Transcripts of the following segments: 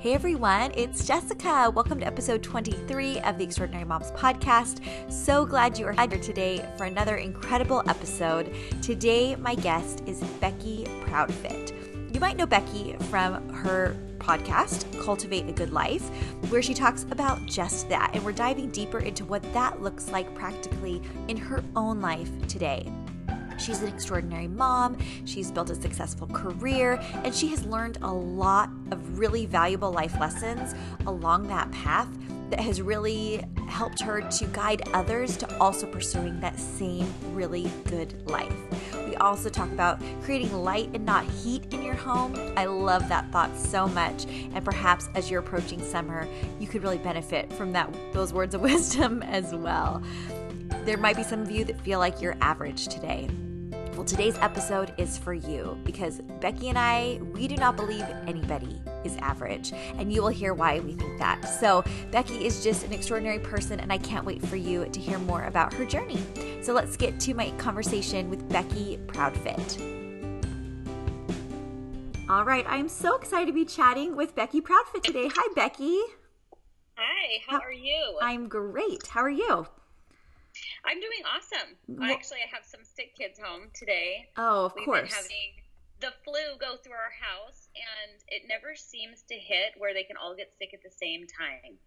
Hey everyone, it's Jessica. Welcome to episode 23 of the Extraordinary Moms podcast. So glad you are here today for another incredible episode. Today, my guest is Becky Proudfit. You might know Becky from her podcast, Cultivate a Good Life, where she talks about just that. And we're diving deeper into what that looks like practically in her own life today. She's an extraordinary mom, she's built a successful career, and she has learned a lot of really valuable life lessons along that path that has really helped her to guide others to also pursuing that same really good life. We also talk about creating light and not heat in your home. I love that thought so much. And perhaps as you're approaching summer, you could really benefit from those words of wisdom as well. There might be some of you that feel like you're average today. Well, today's episode is for you because Becky and I, we do not believe anybody is average, and you will hear why we think that. So Becky is just an extraordinary person, and I can't wait for you to hear more about her journey. So let's get to my conversation with Becky Proudfit. All right, I'm so excited to be chatting with Becky Proudfit today. Hi, Becky. Hi, how are you? I'm great. How are you? I'm doing awesome. Well, actually, I have some sick kids home today. Oh, of course. We've been having the flu go through our house, and it never seems to hit where they can all get sick at the same time.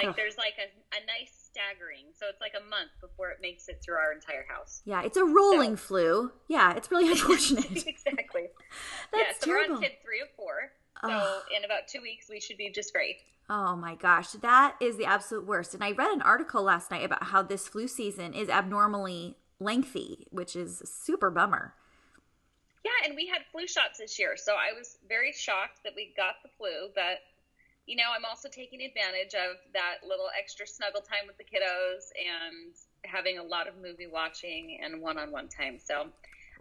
Like, There's like a nice staggering, so it's like a month before it makes it through our entire house. Yeah, it's a rolling flu. Yeah, it's really unfortunate. Exactly. That's terrible. We're on kid 3 or 4, so in about 2 weeks, we should be just great. Oh my gosh, that is the absolute worst. And I read an article last night about how this flu season is abnormally lengthy, which is a super bummer. Yeah, and we had flu shots this year, so I was very shocked that we got the flu, but you know, I'm also taking advantage of that little extra snuggle time with the kiddos and having a lot of movie watching and one-on-one time, so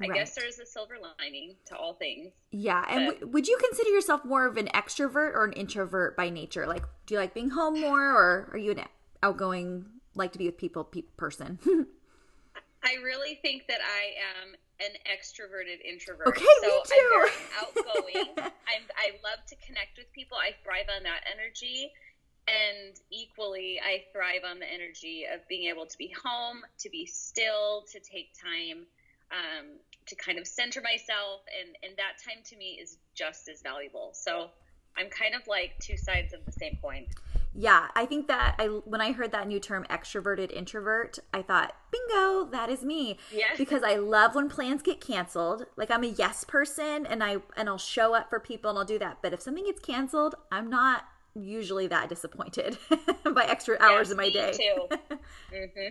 I guess there's a silver lining to all things. Yeah. And would you consider yourself more of an extrovert or an introvert by nature? Like, do you like being home more, or are you an outgoing, like to be with people person? I really think that I am an extroverted introvert. Okay, so me too. I'm very outgoing. I love to connect with people. I thrive on that energy. And equally, I thrive on the energy of being able to be home, to be still, to take time to kind of center myself, and that time to me is just as valuable. So I'm kind of like two sides of the same coin. Yeah, I think that when I heard that new term, extroverted introvert, I thought, bingo, that is me. Yes. Because I love when plans get canceled. Like, I'm a yes person, and I'll show up for people, and I'll do that. But if something gets canceled, I'm not usually that disappointed by extra hours in my day. Too. Mm-hmm.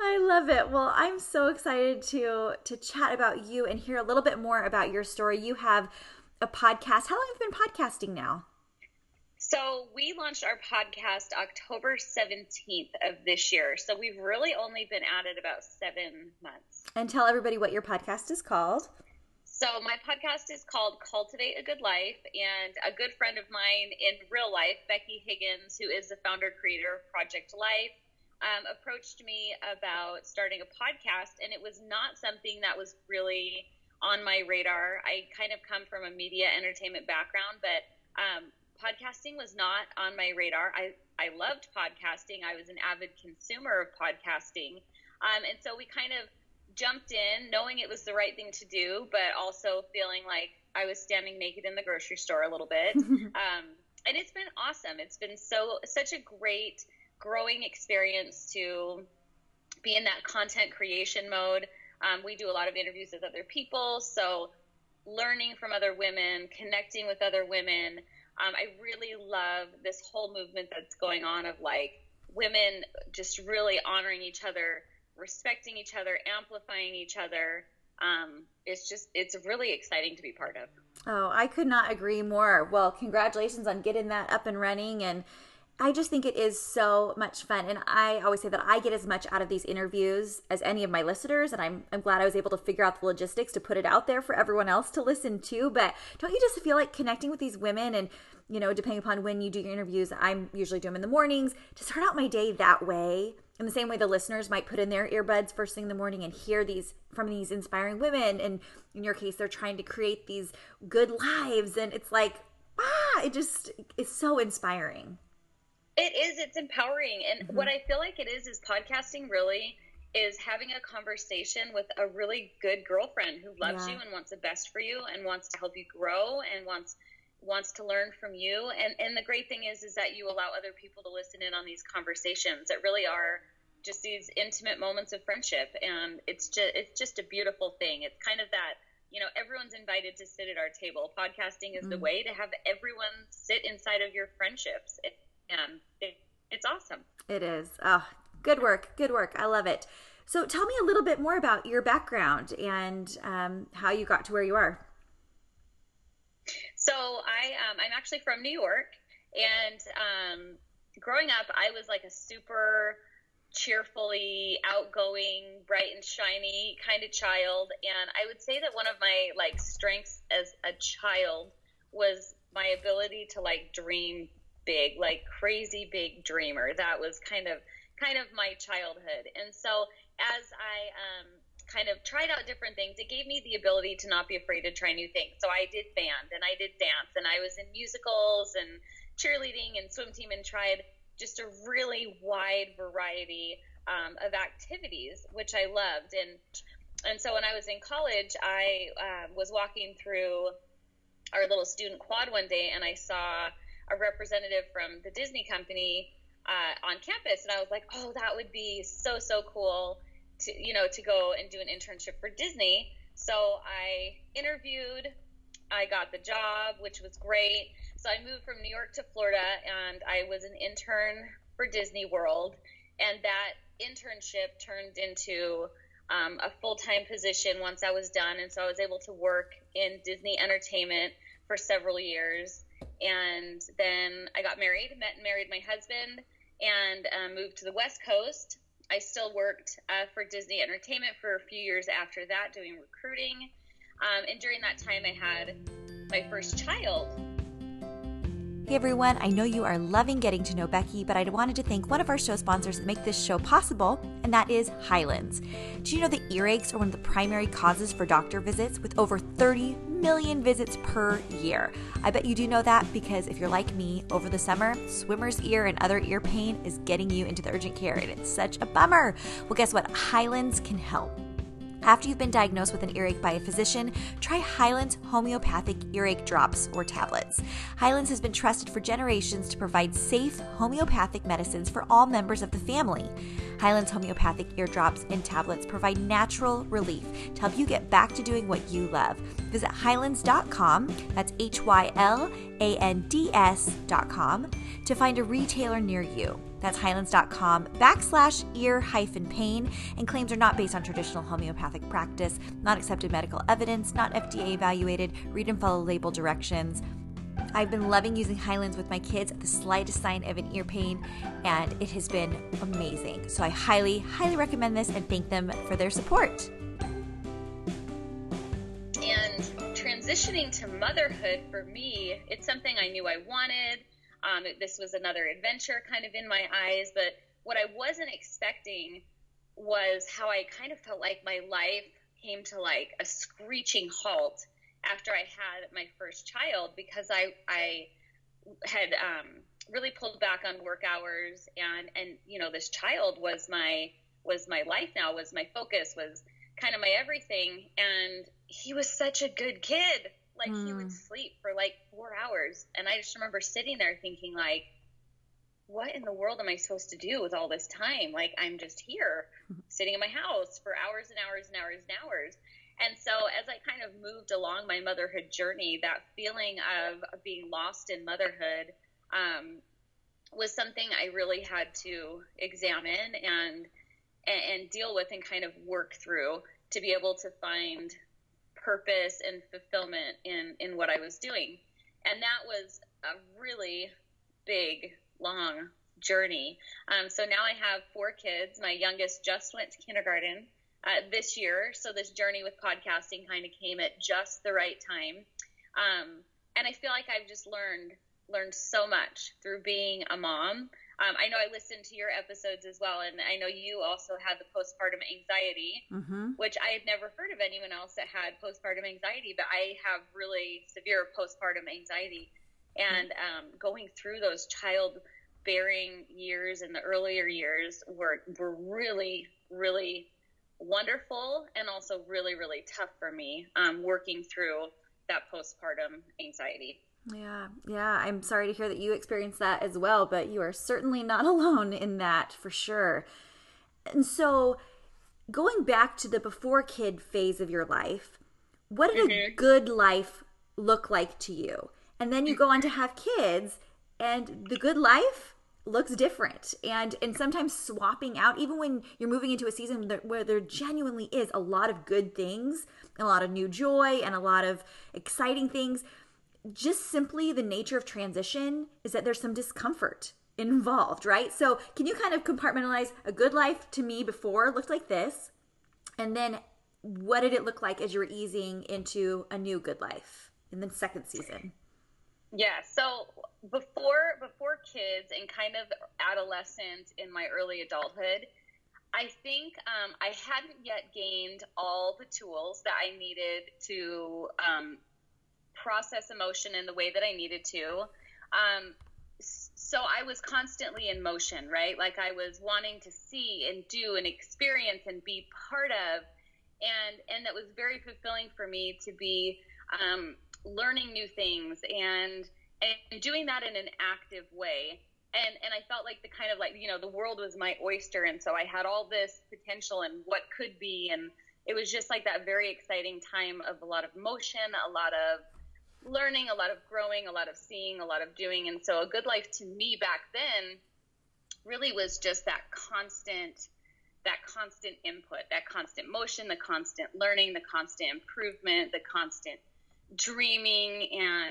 I love it. Well, I'm so excited to chat about you and hear a little bit more about your story. You have a podcast. How long have you been podcasting now? So we launched our podcast October 17th of this year. So we've really only been at it about 7 months. And tell everybody what your podcast is called. So my podcast is called Cultivate a Good Life, and a good friend of mine in real life, Becky Higgins, who is the founder creator of Project Life, approached me about starting a podcast, and it was not something that was really on my radar. I kind of come from a media entertainment background, but podcasting was not on my radar. I loved podcasting. I was an avid consumer of podcasting, and so we kind of jumped in knowing it was the right thing to do, but also feeling like I was standing naked in the grocery store a little bit. And it's been awesome. It's been such a great growing experience to be in that content creation mode. We do a lot of interviews with other people. So learning from other women, connecting with other women. I really love this whole movement that's going on of like women just really honoring each other, respecting each other, amplifying each other. It's really exciting to be part of. Oh, I could not agree more. Well, congratulations on getting that up and running and I just think it is so much fun. And I always say that I get as much out of these interviews as any of my listeners. And I'm glad I was able to figure out the logistics to put it out there for everyone else to listen to. But don't you just feel like connecting with these women and, you know, depending upon when you do your interviews, I'm usually doing them in the mornings to start out my day that way. In the same way the listeners might put in their earbuds first thing in the morning and hear these from these inspiring women. And in your case, they're trying to create these good lives. And it's like, it just is so inspiring. It is. It's empowering. And what I feel like it is podcasting really is having a conversation with a really good girlfriend who loves you and wants the best for you and wants to help you grow and wants to learn from you. And the great thing is that you allow other people to listen in on these conversations that really are just these intimate moments of friendship. And it's just a beautiful thing. It's kind of that, you know, everyone's invited to sit at our table. Podcasting is the way to have everyone sit inside of your friendships. It's awesome. It is. Oh, good work. Good work. I love it. So tell me a little bit more about your background and how you got to where you are. So I'm actually from New York, and growing up, I was like a super cheerfully outgoing, bright and shiny kind of child. And I would say that one of my like strengths as a child was my ability to like dream big, like crazy big dreamer. That was kind of my childhood. And so as I kind of tried out different things, it gave me the ability to not be afraid to try new things. So I did band and I did dance and I was in musicals and cheerleading and swim team and tried just a really wide variety of activities, which I loved. And so when I was in college, I was walking through our little student quad one day and I saw a representative from the Disney company on campus. And I was like, oh, that would be so, so cool to go and do an internship for Disney. So I interviewed, I got the job, which was great. So I moved from New York to Florida and I was an intern for Disney World. And that internship turned into a full-time position once I was done. And so I was able to work in Disney Entertainment for several years. And then I got married, met and married my husband, and moved to the West Coast. I still worked for Disney Entertainment for a few years after that, doing recruiting. And during that time, I had my first child. Hey everyone, I know you are loving getting to know Becky, but I wanted to thank one of our show sponsors that make this show possible, and that is Highlands. Do you know that earaches are one of the primary causes for doctor visits with over 30 million visits per year? I bet you do know that because if you're like me, over the summer, swimmer's ear and other ear pain is getting you into the urgent care, and it's such a bummer. Well, guess what? Highlands can help. After you've been diagnosed with an earache by a physician, try Highlands homeopathic earache drops or tablets. Highlands has been trusted for generations to provide safe homeopathic medicines for all members of the family. Highlands homeopathic ear drops and tablets provide natural relief to help you get back to doing what you love. Visit Highlands.com, that's Hilands.com, to find a retailer near you. That's Highlands.com/ear-pain, and claims are not based on traditional homeopathic practice, not accepted medical evidence, not FDA evaluated. Read and follow label directions. I've been loving using Highlands with my kids at the slightest sign of an ear pain, and it has been amazing. So I highly, highly recommend this and thank them for their support. And transitioning to motherhood for me, it's something I knew I wanted. This was another adventure kind of in my eyes, but what I wasn't expecting was how I kind of felt like my life came to like a screeching halt after I had my first child, because I had really pulled back on work hours and you know, this child was my life now, was my focus, was kind of my everything. And he was such a good kid. Like he would sleep for like 4 hours. And I just remember sitting there thinking like, what in the world am I supposed to do with all this time? Like I'm just here sitting in my house for hours and hours and hours and hours. And so as I kind of moved along my motherhood journey, that feeling of being lost in motherhood was something I really had to examine and deal with and kind of work through to be able to find purpose and fulfillment in what I was doing. And that was a really big long journey. So now I have 4 kids. My youngest just went to kindergarten this year. So this journey with podcasting kind of came at just the right time. And I feel like I've just learned so much through being a mom. I know I listened to your episodes as well, and I know you also had the postpartum anxiety, mm-hmm. which I had never heard of anyone else that had postpartum anxiety, but I have really severe postpartum anxiety. And going through those childbearing years and the earlier years were really, really wonderful and also really, really tough for me, working through that postpartum anxiety. Yeah. I'm sorry to hear that you experienced that as well, but you are certainly not alone in that for sure. And so going back to the before kid phase of your life, what did mm-hmm. a good life look like to you? And then you go on to have kids and the good life looks different. And sometimes swapping out, even when you're moving into a season where there genuinely is a lot of good things, a lot of new joy and a lot of exciting things, just simply the nature of transition is that there's some discomfort involved, right? So can you kind of compartmentalize a good life to me before looked like this? And then what did it look like as you were easing into a new good life in the second season? Yeah. So before kids and kind of adolescence in my early adulthood, I think I hadn't yet gained all the tools that I needed to process emotion in the way that I needed to. So I was constantly in motion, right? Like I was wanting to see and do and experience and be part of. And that was very fulfilling for me to be learning new things and doing that in an active way. And I felt like the kind of like, you know, the world was my oyster. And so I had all this potential and what could be. And it was just like that very exciting time of a lot of motion, a lot of learning, a lot of growing, a lot of seeing, a lot of doing. And so a good life to me back then really was just that constant input, that constant motion, the constant learning, the constant improvement, the constant dreaming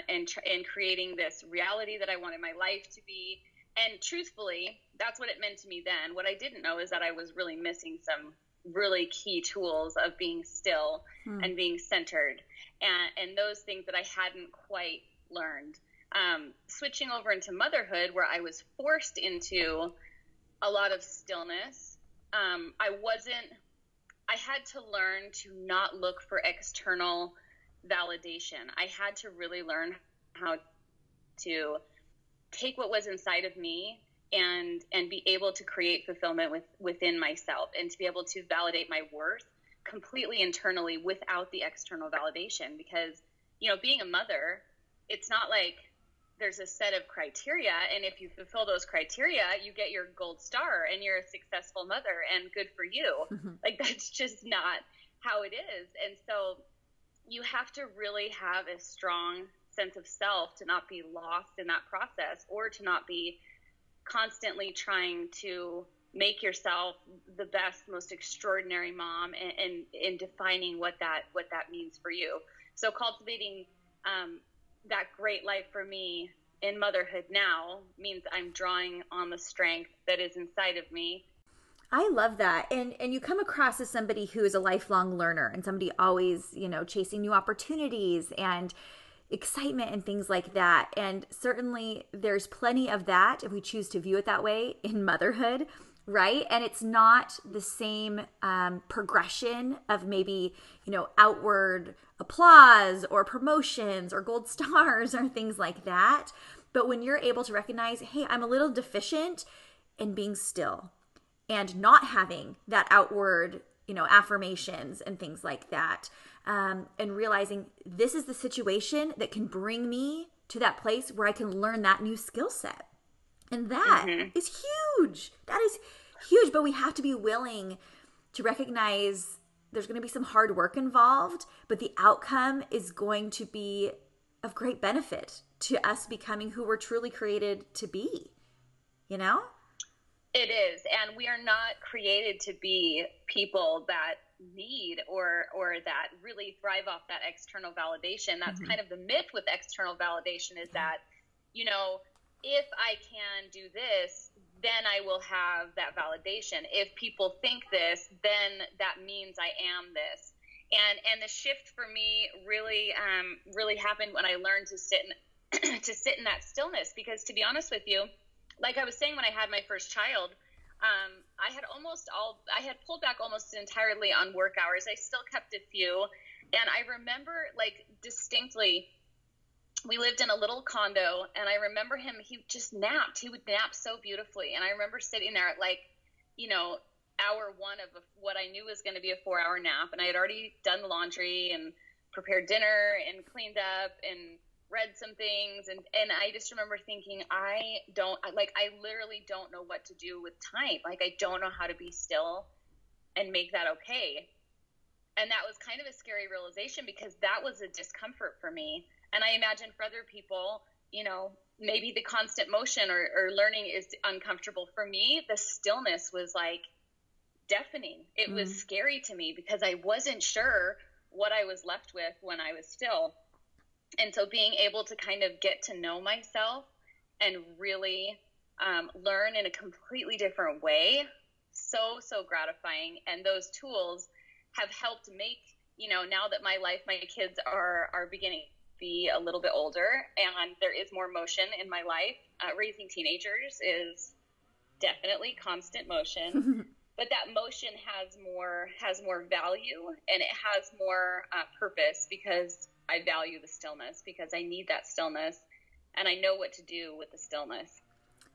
and creating this reality that I wanted my life to be. And truthfully, that's what it meant to me then. What I didn't know is that I was really missing some really key tools of being still and being centered and those things that I hadn't quite learned. Switching over into motherhood, where I was forced into a lot of stillness, I had to learn to not look for external validation. I had to really learn how to take what was inside of me and be able to create fulfillment within myself and to be able to validate my worth completely internally without the external validation. Because, you know, being a mother, it's not like there's a set of criteria, and if you fulfill those criteria, you get your gold star and you're a successful mother and good for you. Mm-hmm. Like that's just not how it is. And so you have to really have a strong sense of self to not be lost in that process or to not be constantly trying to make yourself the best, most extraordinary mom and in defining what that means for you. So cultivating that great life for me in motherhood now means I'm drawing on the strength that is inside of me. I love that. And you come across as somebody who is a lifelong learner and somebody always, you know, chasing new opportunities and excitement and things like that. And certainly there's plenty of that if we choose to view it that way in motherhood, right? And it's not the same progression of maybe, you know, outward applause or promotions or gold stars or things like that. But when you're able to recognize, hey, I'm a little deficient in being still and not having that outward, you know, affirmations and things like that. And realizing this is the situation that can bring me to that place where I can learn that new skill set. And that mm-hmm. is huge. That is huge. But we have to be willing to recognize there's going to be some hard work involved, but the outcome is going to be of great benefit to us becoming who we're truly created to be, you know? It is. And we are not created to be people that need or that really thrive off that external validation. That's mm-hmm. kind of the myth with external validation is that, you know, if I can do this, then I will have that validation. If people think this, then that means I am this. And the shift for me really, really happened when I learned to sit in, to sit in that stillness, because to be honest with you, like I was saying, when I had my first child, I had pulled back almost entirely on work hours. I still kept a few. And I remember, like, distinctly, we lived in a little condo, and I remember him, he just napped. He would nap so beautifully. And I remember sitting there at, like, you know, hour one of what I knew was going to be a 4-hour nap. And I had already done laundry and prepared dinner and cleaned up and read some things. And I just remember thinking, I literally don't know what to do with time. Like, I don't know how to be still and make that okay. And that was kind of a scary realization, because that was a discomfort for me. And I imagine for other people, you know, maybe the constant motion or learning is uncomfortable. For me, the stillness was like deafening. It mm-hmm. was scary to me, because I wasn't sure what I was left with when I was still. And so being able to kind of get to know myself and really learn in a completely different way, so gratifying. And those tools have helped make, you know, now that my life, my kids are beginning to be a little bit older and there is more motion in my life. Raising teenagers is definitely constant motion, but that motion has more value, and it has more purpose, because I value the stillness, because I need that stillness, and I know what to do with the stillness.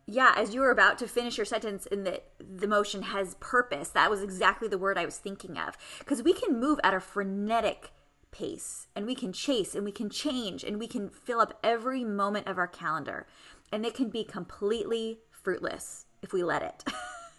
Yeah, as you were about to finish your sentence in the motion has purpose, that was exactly the word I was thinking of. Because we can move at a frenetic pace, and we can chase, and we can change, and we can fill up every moment of our calendar. And it can be completely fruitless if we let it.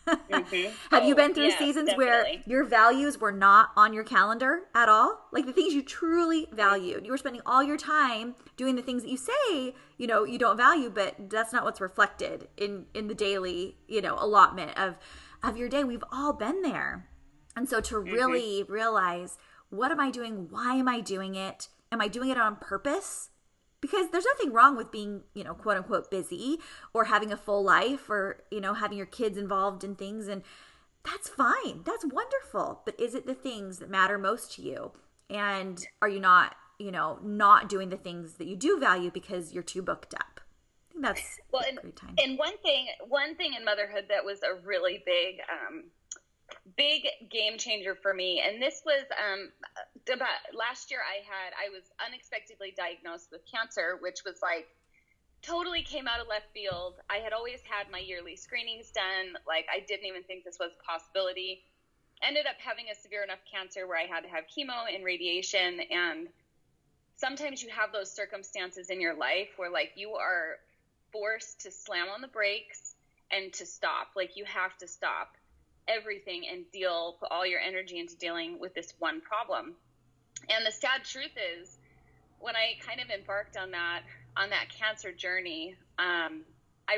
Mm-hmm. Have you been through seasons where your values were not on your calendar at all? Like the things you truly valued. You were spending all your time doing the things that you say, you know, you don't value, but that's not what's reflected in the daily, you know, allotment of your day. We've all been there. And so to really mm-hmm. realize, what am I doing? Why am I doing it? Am I doing it on purpose? Because there's nothing wrong with being, you know, quote unquote busy or having a full life or, you know, having your kids involved in things. And that's fine. That's wonderful. But is it the things that matter most to you? And are you not, you know, not doing the things that you do value because you're too booked up? I think that's a great time. And one thing in motherhood that was a really big, big game changer for me. And this was about last year, I was unexpectedly diagnosed with cancer, which was like totally came out of left field. I had always had my yearly screenings done. Like I didn't even think this was a possibility. Ended up having a severe enough cancer where I had to have chemo and radiation. And sometimes you have those circumstances in your life where like you are forced to slam on the brakes and to stop. Like you have to stop everything and put all your energy into dealing with this one problem. And the sad truth is, when I kind of embarked on that cancer journey, I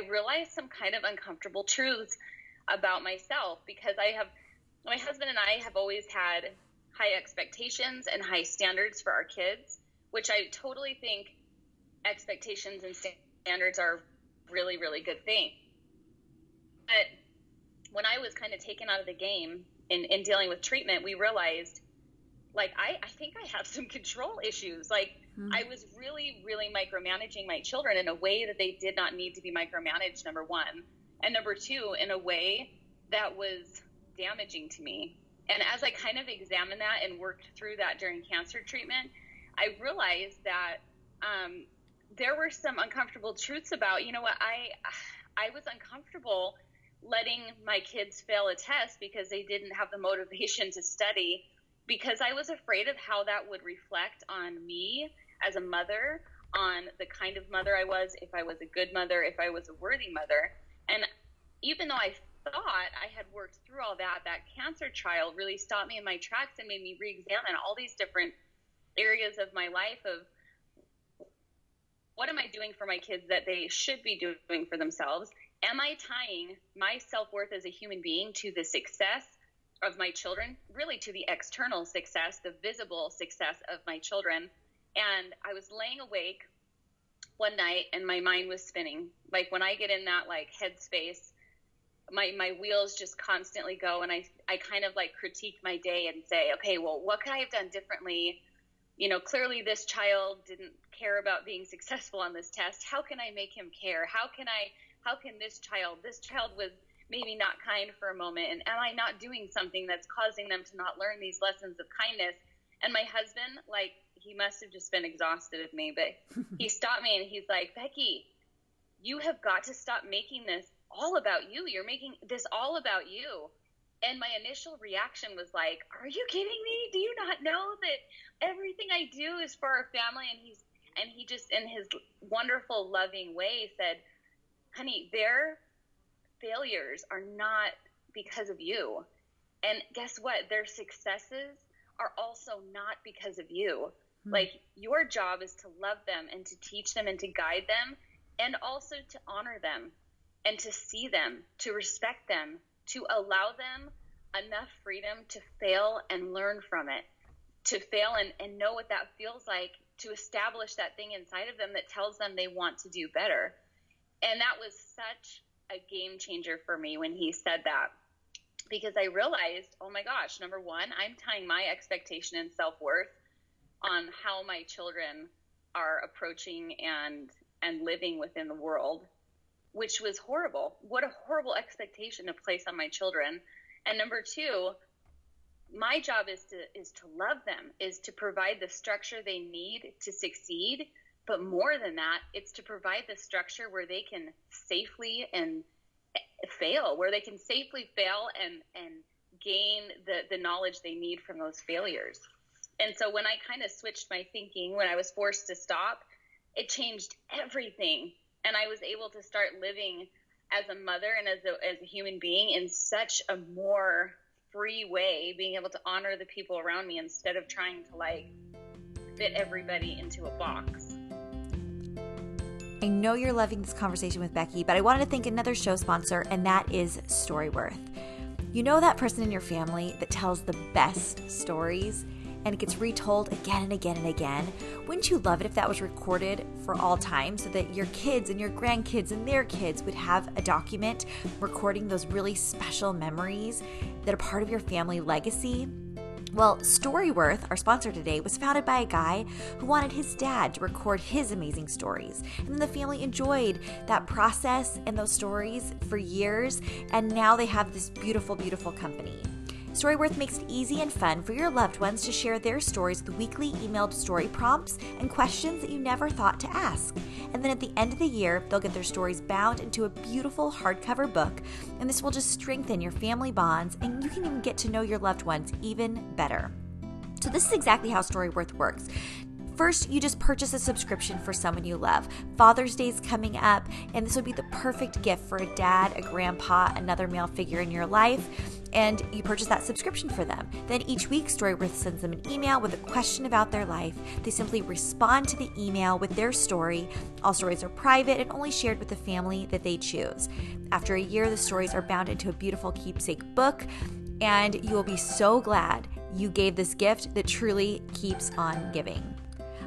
realized some kind of uncomfortable truths about myself, because my husband and I have always had high expectations and high standards for our kids, which I totally think expectations and standards are really, really good thing. But when I was kind of taken out of the game in dealing with treatment, we realized, like, I think I have some control issues. Like, mm-hmm. I was really, really micromanaging my children in a way that they did not need to be micromanaged, number one. And number two, in a way that was damaging to me. And as I kind of examined that and worked through that during cancer treatment, I realized that there were some uncomfortable truths about, you know what, I was uncomfortable letting my kids fail a test because they didn't have the motivation to study, because I was afraid of how that would reflect on me as a mother, on the kind of mother I was, if I was a good mother, if I was a worthy mother. And even though I thought I had worked through all that, that cancer trial really stopped me in my tracks and made me re-examine all these different areas of my life of what am I doing for my kids that they should be doing for themselves? Am I tying my self-worth as a human being to the success of my children, really to the external success, the visible success of my children? And I was laying awake one night and my mind was spinning. Like when I get in that like headspace, my wheels just constantly go. And I kind of like critique my day and say, okay, well, what could I have done differently? You know, clearly this child didn't care about being successful on this test. How can I make him care? How can this child was maybe not kind for a moment. And am I not doing something that's causing them to not learn these lessons of kindness? And my husband, like, he must've just been exhausted of me, but he stopped me and he's like, Becky, you have got to stop making this all about you. You're making this all about you. And my initial reaction was like, are you kidding me? Do you not know that everything I do is for our family? And he just, in his wonderful, loving way, said, honey, their failures are not because of you. And guess what? Their successes are also not because of you. Mm-hmm. Like, your job is to love them and to teach them and to guide them and also to honor them and to see them, to respect them, to allow them enough freedom to fail and learn from it, to fail and know what that feels like, to establish that thing inside of them that tells them they want to do better. And that was such a game changer for me when he said that, because I realized, oh my gosh, number one, I'm tying my expectation and self-worth on how my children are approaching and living within the world, which was horrible. What a horrible expectation to place on my children. And number two, my job is to love them, is to provide the structure they need to succeed. But more than that, it's to provide the structure where they can safely and fail, where they can safely fail and gain the knowledge they need from those failures. And so when I kind of switched my thinking, when I was forced to stop, it changed everything. And I was able to start living as a mother and as a human being in such a more free way, being able to honor the people around me instead of trying to like fit everybody into a box. I know you're loving this conversation with Becky, but I wanted to thank another show sponsor, and that is StoryWorth. You know that person in your family that tells the best stories and it gets retold again and again and again? Wouldn't you love it if that was recorded for all time so that your kids and your grandkids and their kids would have a document recording those really special memories that are part of your family legacy? Well, StoryWorth, our sponsor today, was founded by a guy who wanted his dad to record his amazing stories. And then the family enjoyed that process and those stories for years, and now they have this beautiful, beautiful company. StoryWorth makes it easy and fun for your loved ones to share their stories with weekly emailed story prompts and questions that you never thought to ask. And then at the end of the year, they'll get their stories bound into a beautiful hardcover book, and this will just strengthen your family bonds, and you can even get to know your loved ones even better. So this is exactly how StoryWorth works. First, you just purchase a subscription for someone you love. Father's Day is coming up, and this would be the perfect gift for a dad, a grandpa, another male figure in your life. And you purchase that subscription for them. Then each week, StoryWorth sends them an email with a question about their life. They simply respond to the email with their story. All stories are private and only shared with the family that they choose. After a year, the stories are bound into a beautiful keepsake book, and you will be so glad you gave this gift that truly keeps on giving.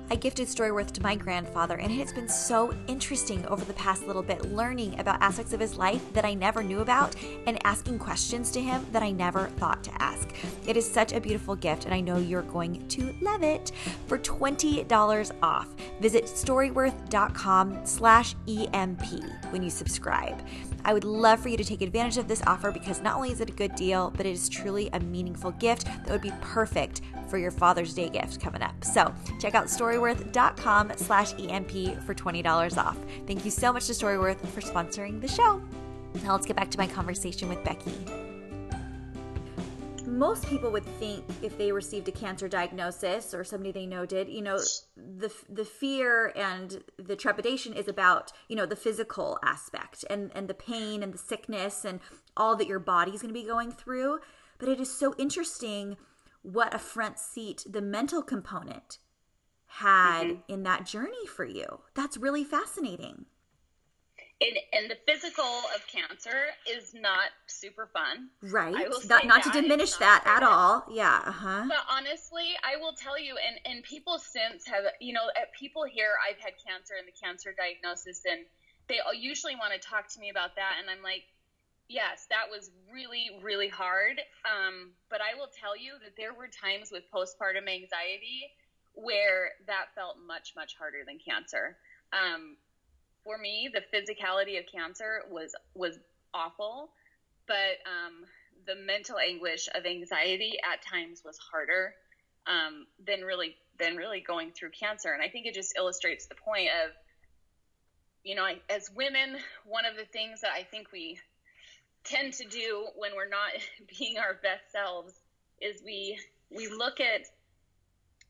I gifted StoryWorth to my grandfather, and it has been so interesting over the past little bit, learning about aspects of his life that I never knew about and asking questions to him that I never thought to ask. It is such a beautiful gift, and I know you're going to love it. For $20 off, visit storyworth.com/EMP when you subscribe. I would love for you to take advantage of this offer because not only is it a good deal, but it is truly a meaningful gift that would be perfect for your Father's Day gift coming up. So check out storyworth.com/EMP for $20 off. Thank you so much to StoryWorth for sponsoring the show. Now let's get back to my conversation with Becky. Most people would think if they received a cancer diagnosis or somebody they know did, you know, the fear and the trepidation is about, you know, the physical aspect and the pain and the sickness and all that your body's going to be going through. But it is so interesting what a front seat the mental component had in that journey for you. That's really fascinating. And the physical of cancer is not super fun. Right. Not to diminish that at all. Yeah. Uh-huh. But honestly, I will tell you, and people since have, you know, people here, I've had cancer and the cancer diagnosis, and they all usually want to talk to me about that. And I'm like, yes, that was really, really hard. But I will tell you that there were times with postpartum anxiety where that felt much, much harder than cancer. For me, the physicality of cancer was awful, but the mental anguish of anxiety at times was harder than really going through cancer. And I think it just illustrates the point of, you know, as women, one of the things that I think we tend to do when we're not being our best selves is we look at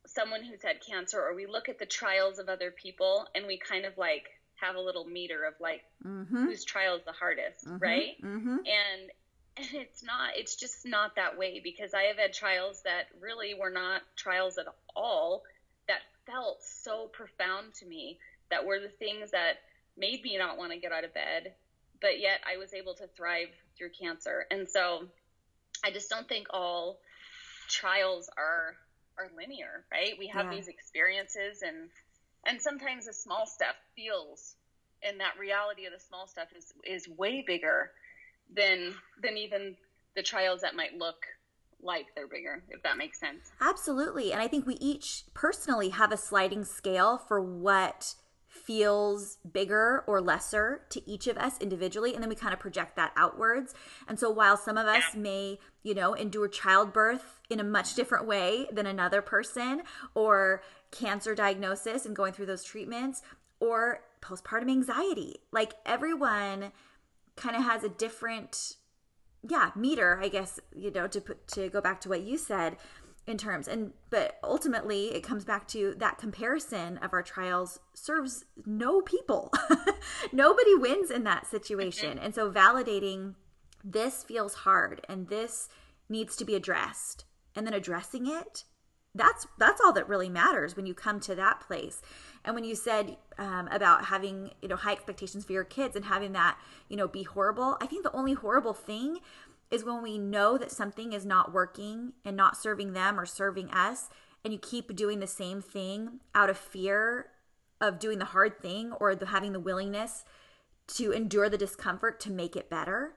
someone who's had cancer, or we look at the trials of other people, and we kind of like have a little meter of like, mm-hmm. whose trial is the hardest, mm-hmm. right? Mm-hmm. And it's not, it's just not that way, because I have had trials that really were not trials at all, that felt so profound to me, that were the things that made me not want to get out of bed, but yet I was able to thrive through cancer. And so I just don't think all trials are linear, right? We have these experiences, and sometimes the small stuff feels, and that reality of the small stuff is way bigger than even the trials that might look like they're bigger, if that makes sense. Absolutely. And I think we each personally have a sliding scale for what feels bigger or lesser to each of us individually, and then we kind of project that outwards. And so while some of us may, you know, endure childbirth in a much different way than another person, or cancer diagnosis and going through those treatments, or postpartum anxiety, like everyone kind of has a different meter, I guess, you know, to go back to what you said in terms. And but ultimately it comes back to that comparison of our trials serves no people. Nobody wins in that situation. And so validating this feels hard and this needs to be addressed, and then addressing it, that's all that really matters when you come to that place. And when you said about having, you know, high expectations for your kids and having that, you know, be horrible, I think the only horrible thing is when we know that something is not working and not serving them or serving us, and you keep doing the same thing out of fear of doing the hard thing, or having the willingness to endure the discomfort to make it better.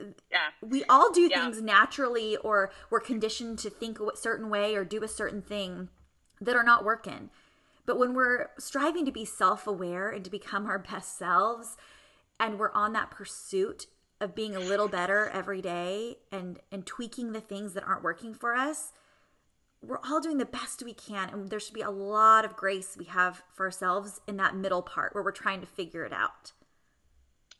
Yeah. We all do things naturally, or we're conditioned to think a certain way or do a certain thing that are not working. But when we're striving to be self-aware and to become our best selves, and we're on that pursuit of being a little better every day and tweaking the things that aren't working for us, we're all doing the best we can. And there should be a lot of grace we have for ourselves in that middle part where we're trying to figure it out.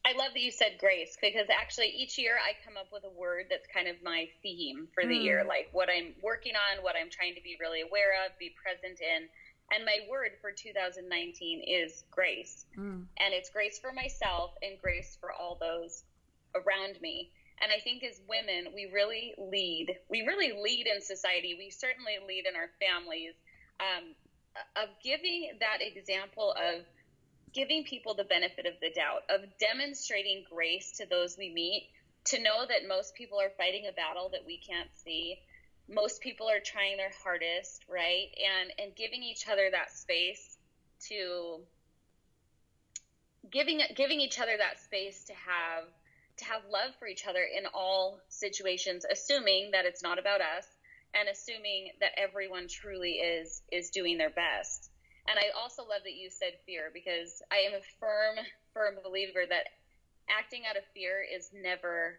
I love that you said grace, because actually each year I come up with a word that's kind of my theme for the year, like what I'm working on, what I'm trying to be really aware of, be present in. And my word for 2019 is grace. And it's grace for myself and grace for all those around me. And I think as women, we really lead in society. We certainly lead in our families, of giving that example of giving people the benefit of the doubt, of demonstrating grace to those we meet, to know that most people are fighting a battle that we can't see. Most people are trying their hardest, right? And giving each other that space to giving each other that space to have love for each other in all situations, assuming that it's not about us, and assuming that everyone truly is doing their best. And I also love that you said fear, because I am a firm believer that acting out of fear is never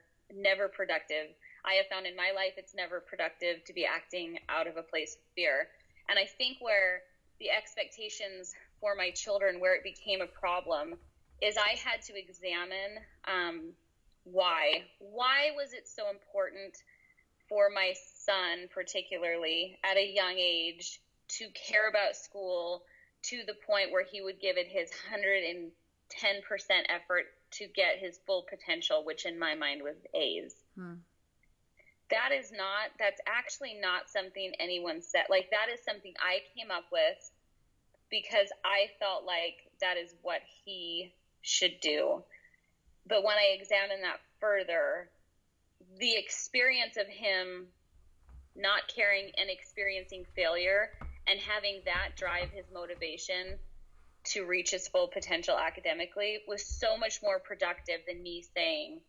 productive. I have found in my life it's never productive to be acting out of a place of fear. And I think where the expectations for my children, where it became a problem, is I had to examine why. Why was it so important for my son, particularly at a young age, to care about school to the point where he would give it his 110% effort to get his full potential, which in my mind was A's? That's actually not something anyone said. Like, that is something I came up with because I felt like that is what he should do. But when I examine that further, the experience of him not caring and experiencing failure and having that drive his motivation to reach his full potential academically was so much more productive than me saying,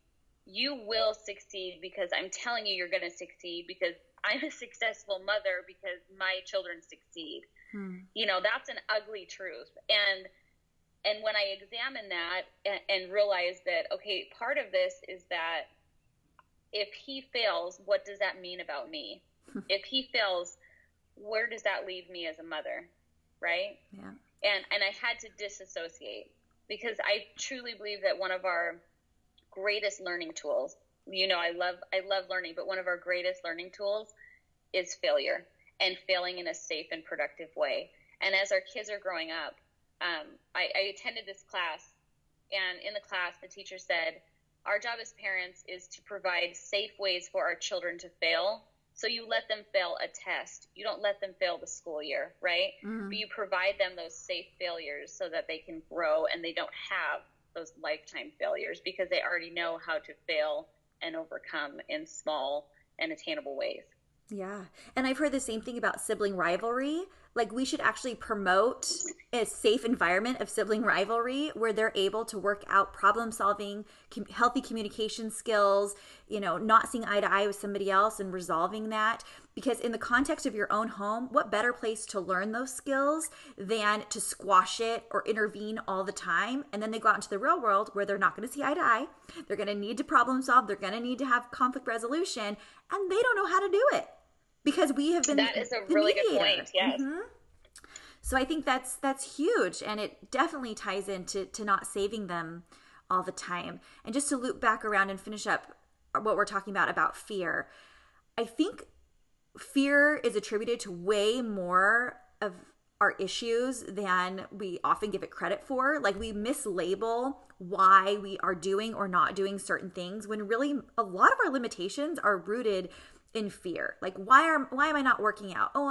you will succeed because I'm telling you you're going to succeed because I'm a successful mother because my children succeed. You know, that's an ugly truth. And when I examine that and realize that, okay, part of this is that if he fails, what does that mean about me? If he fails, where does that leave me as a mother? Right? Yeah. And I had to disassociate because I truly believe that one of our greatest learning tools, you know, I love learning, but one of our greatest learning tools is failure and failing in a safe and productive way. And as our kids are growing up, I attended this class, and in the class, the teacher said, our job as parents is to provide safe ways for our children to fail. So you let them fail a test. You don't let them fail the school year, right? Mm-hmm. But you provide them those safe failures so that they can grow and they don't have those lifetime failures because they already know how to fail and overcome in small and attainable ways. Yeah. And I've heard the same thing about sibling rivalry. Like, we should actually promote a safe environment of sibling rivalry where they're able to work out problem solving, healthy communication skills, you know, not seeing eye to eye with somebody else and resolving that. Because in the context of your own home, what better place to learn those skills than to squash it or intervene all the time? And then they go out into the real world where they're not going to see eye to eye. They're going to need to problem solve. They're going to need to have conflict resolution, and they don't know how to do it. Because we have been that is a really mediator. Good point, yes. Mm-hmm. So I think that's huge, and it definitely ties into not saving them all the time. And just to loop back around and finish up what we're talking about fear, I think fear is attributed to way more of our issues than we often give it credit for. Like, we mislabel why we are doing or not doing certain things when really a lot of our limitations are rooted in fear. Like, why am I not working out? Oh,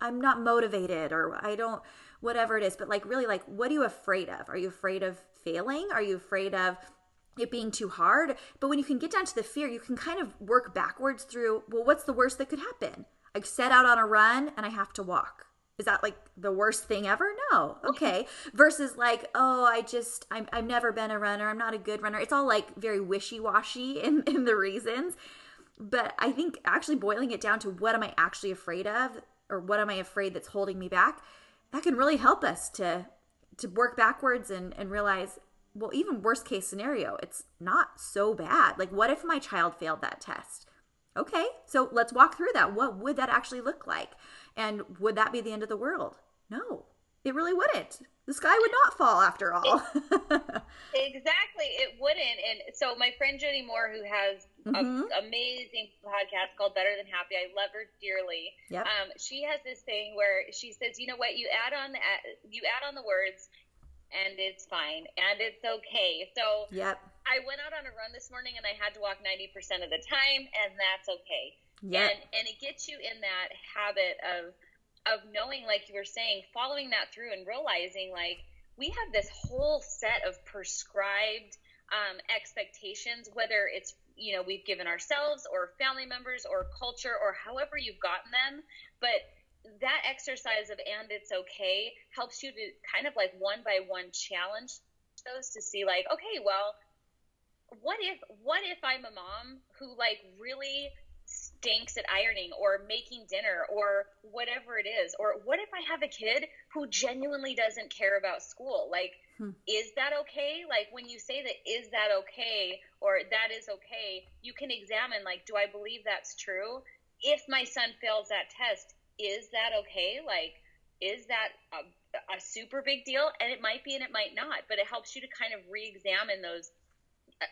I'm not motivated, or I don't, whatever it is. But like, really, like, what are you afraid of? Are you afraid of failing? Are you afraid of it being too hard? But when you can get down to the fear, you can kind of work backwards through, well, what's the worst that could happen? I set out on a run and I have to walk. Is that like the worst thing ever? No. Okay. Versus like, oh, I've never been a runner. I'm not a good runner. It's all like very wishy-washy in the reasons. But I think actually boiling it down to what am I actually afraid of, or what am I afraid that's holding me back, that can really help us to work backwards and realize, well, even worst case scenario, it's not so bad. Like, what if my child failed that test? Okay, so let's walk through that. What would that actually look like? And would that be the end of the world? No, it really wouldn't. The sky would not fall after all. Exactly. It wouldn't. And so my friend Jenny Moore, who has an amazing podcast called Better Than Happy, I love her dearly. Yep. She has this thing where she says, you know what, you add on the words and it's fine and it's okay. So yep. I went out on a run this morning and I had to walk 90% of the time, and that's okay. Yep. And it gets you in that habit of knowing, like you were saying, following that through and realizing, like, we have this whole set of prescribed expectations, whether it's, you know, we've given ourselves or family members or culture or however you've gotten them. But that exercise of and it's okay helps you to kind of like one by one challenge those to see, like, okay, well, what if I'm a mom who like really stinks at ironing or making dinner or whatever it is, or what if I have a kid who genuinely doesn't care about school? Like, is that okay? Like, when you say that, is that okay? Or that is okay, you can examine, like, do I believe that's true? If my son fails that test, is that okay? Like, is that a super big deal? And it might be, and it might not, but it helps you to kind of re-examine those,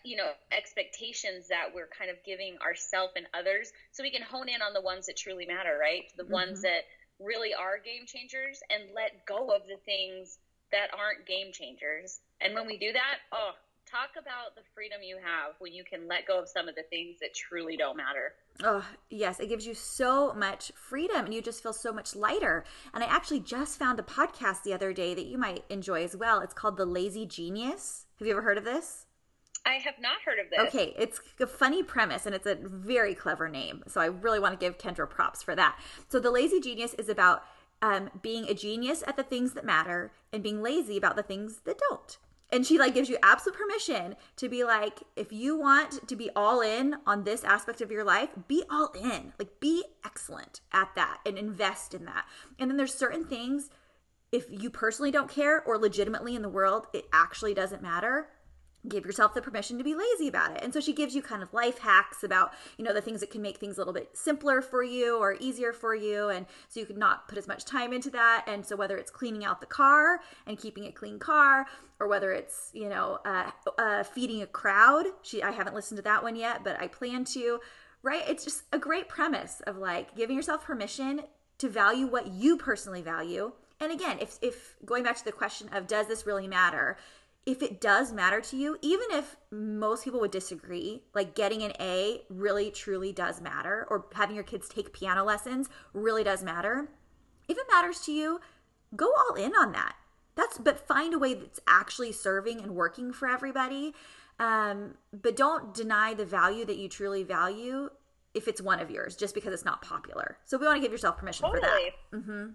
you know, expectations that we're kind of giving ourselves and others, so we can hone in on the ones that truly matter, right? The ones that really are game changers, and let go of the things that aren't game changers. And when we do that, oh, talk about the freedom you have when you can let go of some of the things that truly don't matter. Oh, yes. It gives you so much freedom, and you just feel so much lighter. And I actually just found a podcast the other day that you might enjoy as well. It's called The Lazy Genius. Have you ever heard of this? I have not heard of this. Okay, it's a funny premise, and it's a very clever name. So I really want to give Kendra props for that. So The Lazy Genius is about being a genius at the things that matter and being lazy about the things that don't. And she like gives you absolute permission to be like, if you want to be all in on this aspect of your life, be all in. Like, be excellent at that and invest in that. And then there's certain things, if you personally don't care or legitimately in the world, it actually doesn't matter. Give yourself the permission to be lazy about it. And so she gives you kind of life hacks about, you know, the things that can make things a little bit simpler for you or easier for you. And so you can not put as much time into that. And so whether it's cleaning out the car and keeping a clean car, or whether it's, you know, feeding a crowd. I haven't listened to that one yet, but I plan to, right? It's just a great premise of like giving yourself permission to value what you personally value. And again, if going back to the question of, does this really matter? If it does matter to you, even if most people would disagree, like getting an A really truly does matter, or having your kids take piano lessons really does matter. If it matters to you, go all in on that. But find a way that's actually serving and working for everybody. But don't deny the value that you truly value if it's one of yours, just because it's not popular. So we want to give yourself permission for that. Mm-hmm.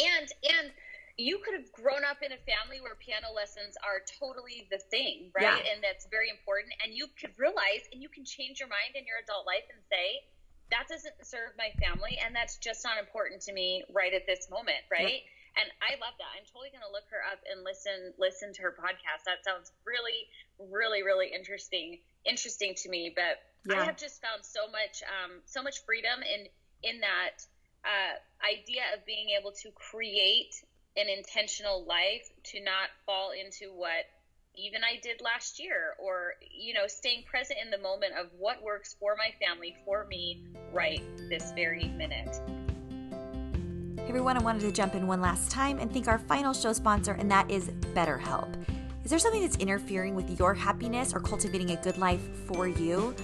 And you could have grown up in a family where piano lessons are totally the thing, right? Yeah. And that's very important. And you could realize, and you can change your mind in your adult life and say, that doesn't serve my family, and that's just not important to me right at this moment, right? Yeah. And I love that. I'm totally going to look her up and listen to her podcast. That sounds really, really, really interesting to me. But yeah. I have just found so much freedom in that idea of being able to create an intentional life, to not fall into what even I did last year, or, you know, staying present in the moment of what works for my family, for me, right this very minute. Hey everyone, I wanted to jump in one last time and thank our final show sponsor, and that is BetterHelp. Is there something that's interfering with your happiness or cultivating a good life for you?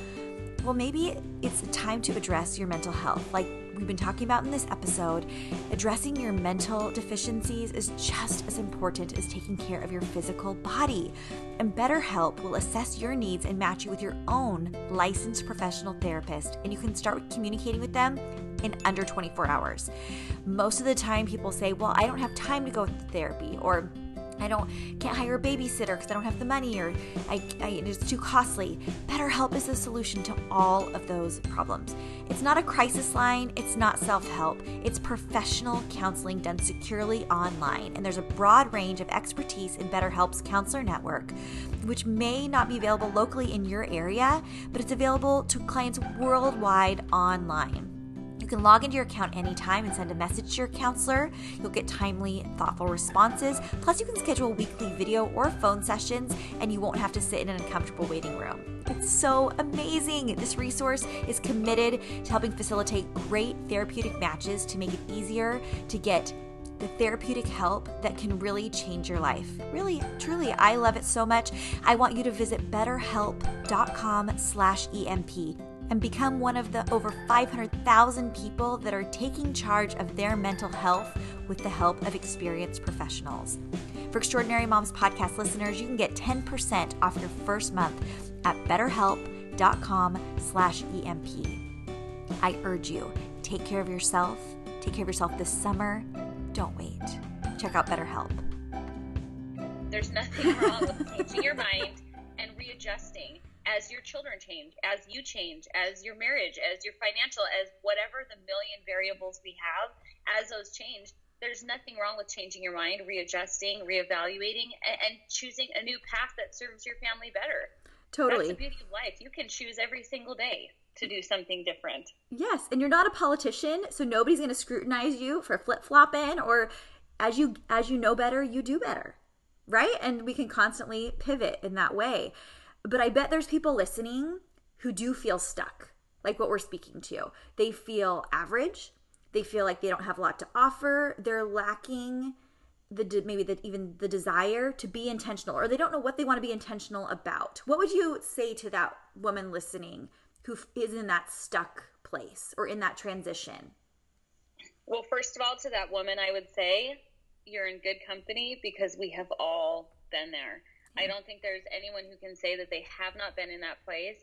Well, maybe it's time to address your mental health. Like we've been talking about in this episode, addressing your mental deficiencies is just as important as taking care of your physical body. And BetterHelp will assess your needs and match you with your own licensed professional therapist, and you can start communicating with them in under 24 hours. Most of the time people say, well, I don't have time to go to therapy, or I can't hire a babysitter because I don't have the money, or it's too costly. BetterHelp is the solution to all of those problems. It's not a crisis line. It's not self-help. It's professional counseling done securely online. And there's a broad range of expertise in BetterHelp's counselor network, which may not be available locally in your area, but it's available to clients worldwide online. You can log into your account anytime and send a message to your counselor. You'll get timely, thoughtful responses. Plus, you can schedule weekly video or phone sessions, and you won't have to sit in an uncomfortable waiting room. It's so amazing. This resource is committed to helping facilitate great therapeutic matches to make it easier to get the therapeutic help that can really change your life. Really, truly, I love it so much. I want you to visit betterhelp.com/EMP. and become one of the over 500,000 people that are taking charge of their mental health with the help of experienced professionals. For Extraordinary Moms podcast listeners, you can get 10% off your first month at betterhelp.com/EMP. I urge you, take care of yourself. Take care of yourself this summer. Don't wait. Check out BetterHelp. There's nothing wrong with changing your mind and readjusting. As your children change, as you change, as your marriage, as your financial, as whatever the million variables we have, as those change, there's nothing wrong with changing your mind, readjusting, reevaluating, and choosing a new path that serves your family better. Totally. That's the beauty of life. You can choose every single day to do something different. Yes, and you're not a politician, so nobody's going to scrutinize you for flip-flopping, or as you know better, you do better, right? And we can constantly pivot in that way. But I bet there's people listening who do feel stuck, like what we're speaking to. They feel average. They feel like they don't have a lot to offer. They're lacking the desire to be intentional, or they don't know what they want to be intentional about. What would you say to that woman listening who is in that stuck place or in that transition? Well, first of all, to that woman, I would say you're in good company, because we have all been there. I don't think there's anyone who can say that they have not been in that place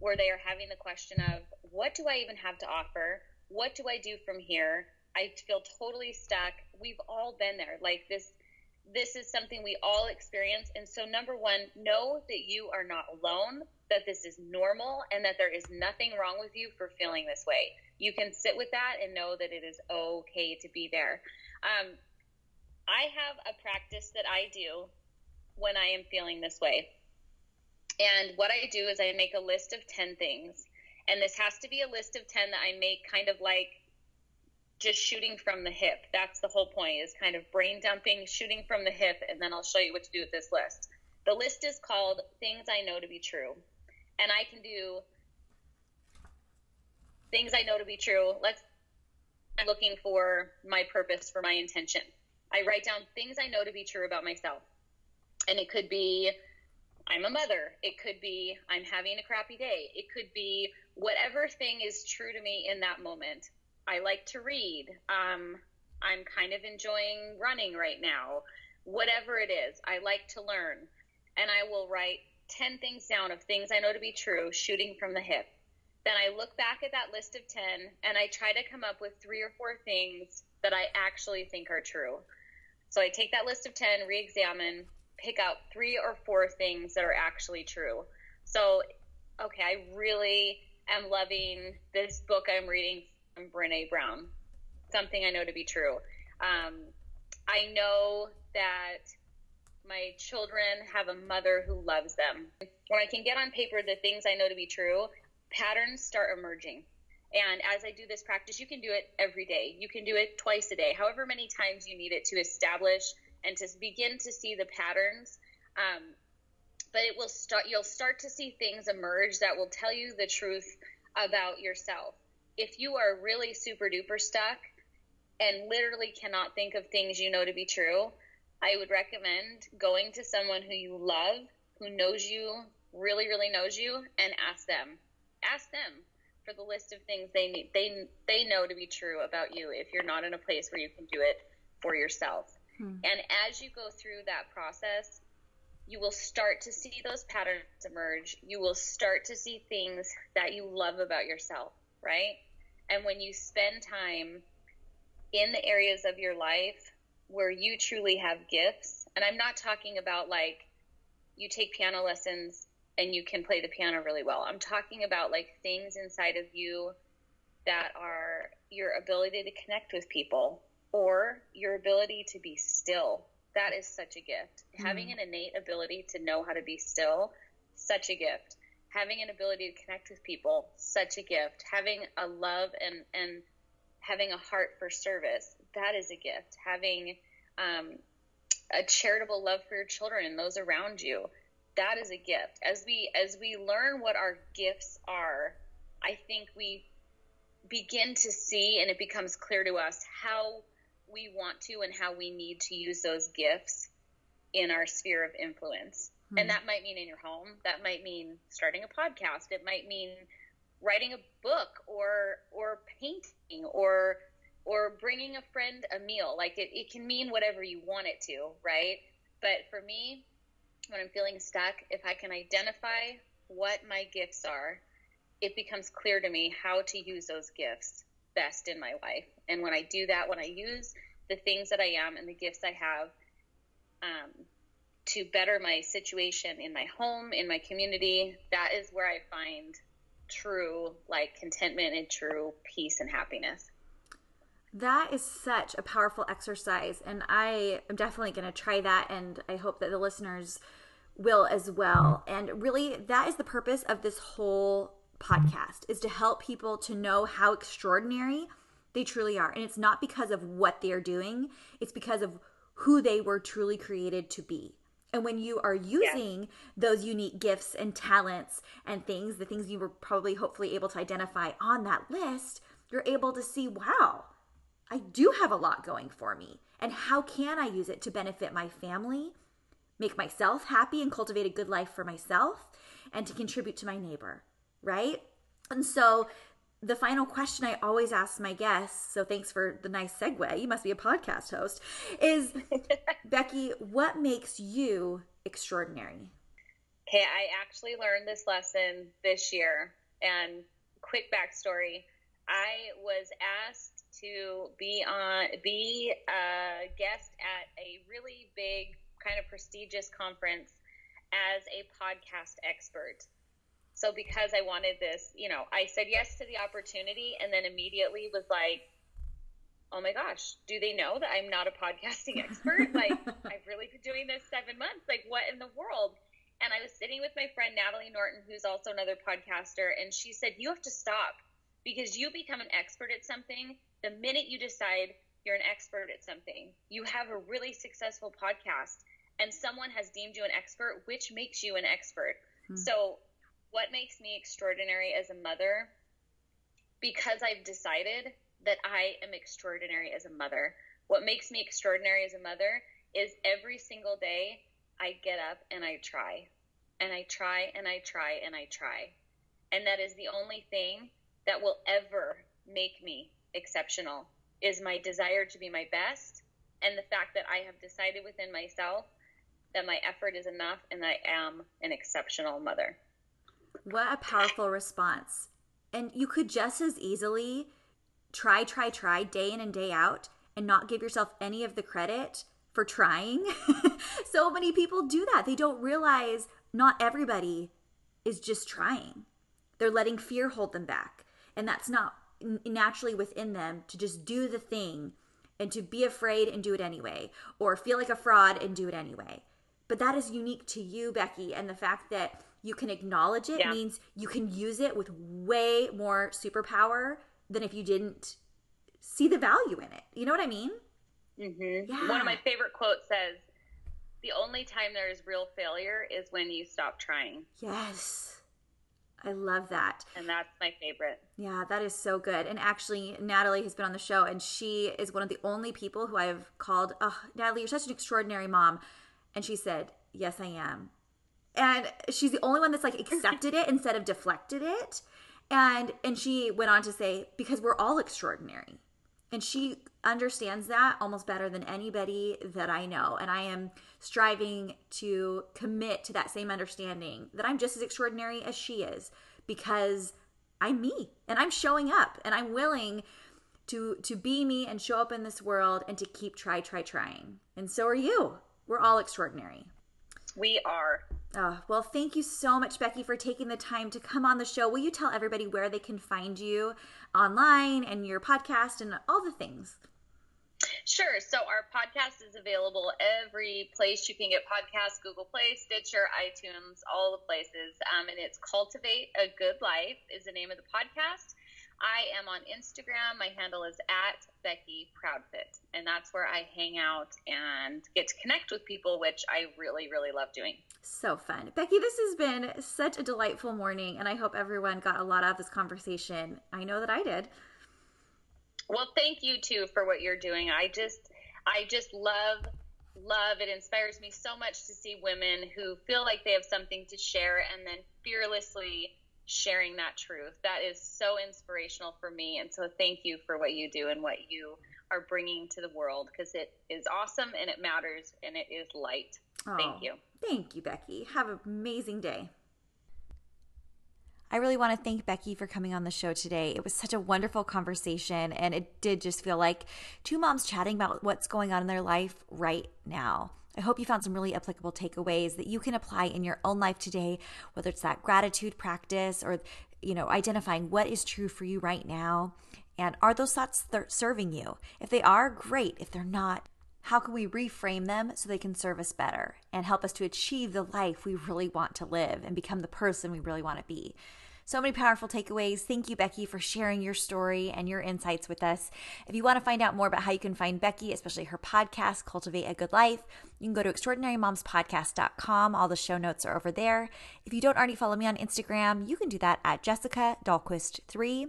where they are having the question of, what do I even have to offer? What do I do from here? I feel totally stuck. We've all been there. Like this is something we all experience. And so number one, know that you are not alone, that this is normal, and that there is nothing wrong with you for feeling this way. You can sit with that and know that it is okay to be there. I have a practice that I do when I am feeling this way. And what I do is I make a list of 10 things. And this has to be a list of 10 that I make kind of like just shooting from the hip. That's the whole point, is kind of brain dumping, shooting from the hip, and then I'll show you what to do with this list. The list is called Things I Know to Be True. And I can do things I know to be true. I'm looking for my purpose, for my intention. I write down things I know to be true about myself. And it could be I'm a mother. It could be I'm having a crappy day. It could be whatever thing is true to me in that moment. I like to read. I'm kind of enjoying running right now. Whatever it is, I like to learn. And I will write 10 things down of things I know to be true, shooting from the hip. Then I look back at that list of 10 and I try to come up with 3 or 4 things that I actually think are true. So I take that list of 10, re-examine, pick out 3 or 4 things that are actually true. So, okay, I really am loving this book I'm reading from Brené Brown, Something I Know to Be True. I know that my children have a mother who loves them. When I can get on paper the things I know to be true, patterns start emerging. And as I do this practice, you can do it every day. You can do it twice a day, however many times you need it to establish and to begin to see the patterns. But it will start. You'll start to see things emerge that will tell you the truth about yourself. If you are really super duper stuck and literally cannot think of things you know to be true, I would recommend going to someone who you love, who knows you, really, really knows you, and ask them. Ask them for the list of things they know to be true about you if you're not in a place where you can do it for yourself. And as you go through that process, you will start to see those patterns emerge. You will start to see things that you love about yourself, right? And when you spend time in the areas of your life where you truly have gifts, and I'm not talking about like you take piano lessons and you can play the piano really well. I'm talking about like things inside of you that are your ability to connect with people, or your ability to be still. That is such a gift. Mm-hmm. Having an innate ability to know how to be still, such a gift. Having an ability to connect with people, such a gift. Having a love and having a heart for service, that is a gift. Having a charitable love for your children and those around you, that is a gift. As we learn what our gifts are, I think we begin to see, and it becomes clear to us how we want to and how we need to use those gifts in our sphere of influence. Mm-hmm. And that might mean in your home, that might mean starting a podcast, it might mean writing a book or painting or bringing a friend a meal. Like it can mean whatever you want it to, right? But for me, when I'm feeling stuck, if I can identify what my gifts are, it becomes clear to me how to use those gifts best in my life. And when I do that, when I use the things that I am and the gifts I have to better my situation in my home, in my community, that is where I find true like contentment and true peace and happiness. That is such a powerful exercise, and I am definitely going to try that, and I hope that the listeners will as well. And really, that is the purpose of this whole podcast, is to help people to know how extraordinary they truly are. And it's not because of what they are doing, it's because of who they were truly created to be. And when you are using those unique gifts and talents and things, the things you were probably hopefully able to identify on that list, you're able to see, wow, I do have a lot going for me. And how can I use it to benefit my family, make myself happy and cultivate a good life for myself, and to contribute to my neighbor, right? And so the final question I always ask my guests, so thanks for the nice segue, you must be a podcast host, is Becky, what makes you extraordinary. Okay, I actually learned this lesson this year. And quick backstory, I was asked to be a guest at a really big, kind of prestigious conference as a podcast expert. So because I wanted this, you know, I said yes to the opportunity and then immediately was like, oh my gosh, do they know that I'm not a podcasting expert? Like, I've really been doing this 7 months. Like, what in the world? And I was sitting with my friend Natalie Norton, who's also another podcaster, and she said, you have to stop because you become an expert at something the minute you decide you're an expert at something. You have a really successful podcast and someone has deemed you an expert, which makes you an expert. Mm-hmm. So what makes me extraordinary as a mother? Because I've decided that I am extraordinary as a mother. What makes me extraordinary as a mother is every single day I get up and I try, and I try, and I try, and I try. And that is the only thing that will ever make me exceptional is my desire to be my best and the fact that I have decided within myself that my effort is enough and I am an exceptional mother. What a powerful response. And you could just as easily try day in and day out and not give yourself any of the credit for trying. So many people do that. They don't realize not everybody is just trying. They're letting fear hold them back. And that's not naturally within them to just do the thing and to be afraid and do it anyway, or feel like a fraud and do it anyway. But that is unique to you, Becky. And the fact that you can acknowledge it means you can use it with way more superpower than if you didn't see the value in it. You know what I mean? Mm-hmm. Yeah. One of my favorite quotes says, the only time there is real failure is when you stop trying. Yes. I love that. And that's my favorite. Yeah, that is so good. And actually, Natalie has been on the show, and she is one of the only people who I have called, oh, Natalie, you're such an extraordinary mom. And she said, yes, I am. And she's the only one that's like accepted it instead of deflected it. And she went on to say, because we're all extraordinary. And she understands that almost better than anybody that I know. And I am striving to commit to that same understanding that I'm just as extraordinary as she is because I'm me and I'm showing up and I'm willing to be me and show up in this world and to keep trying. And so are you. We're all extraordinary. We are. Oh, well, thank you so much, Becky, for taking the time to come on the show. Will you tell everybody where they can find you online and your podcast and all the things? Sure. So our podcast is available every place you can get podcasts, Google Play, Stitcher, iTunes, all the places. And it's Cultivate a Good Life is the name of the podcast. I am on Instagram. My handle is @BeckyProudfit. And that's where I hang out and get to connect with people, which I really, really love doing. So fun. Becky, this has been such a delightful morning, and I hope everyone got a lot out of this conversation. I know that I did. Well, thank you, too, for what you're doing. I just love it. Inspires me so much to see women who feel like they have something to share and then fearlessly sharing that truth. That is so inspirational for me. And so thank you for what you do and what you are bringing to the world, because it is awesome and it matters and it is light. Oh, thank you. Thank you, Becky. Have an amazing day. I really want to thank Becky for coming on the show today. It was such a wonderful conversation, and it did just feel like two moms chatting about what's going on in their life right now. I hope you found some really applicable takeaways that you can apply in your own life today, whether it's that gratitude practice or, you know, identifying what is true for you right now. And are those thoughts serving you? If they are, great. If they're not, how can we reframe them so they can serve us better and help us to achieve the life we really want to live and become the person we really want to be? So many powerful takeaways. Thank you, Becky, for sharing your story and your insights with us. If you want to find out more about how you can find Becky, especially her podcast, Cultivate a Good Life, you can go to extraordinarymomspodcast.com. All the show notes are over there. If you don't already follow me on Instagram, you can do that at Jessica Dahlquist 3.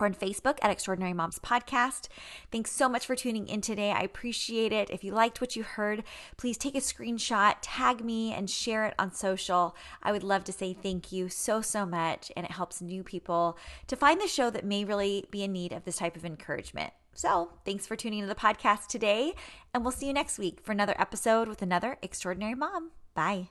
Or on Facebook at Extraordinary Moms Podcast. Thanks so much for tuning in today. I appreciate it. If you liked what you heard, please take a screenshot, tag me, and share it on social. I would love to say thank you so much, and it helps new people to find the show that may really be in need of this type of encouragement. So thanks for tuning into the podcast today, and we'll see you next week for another episode with another extraordinary mom. Bye.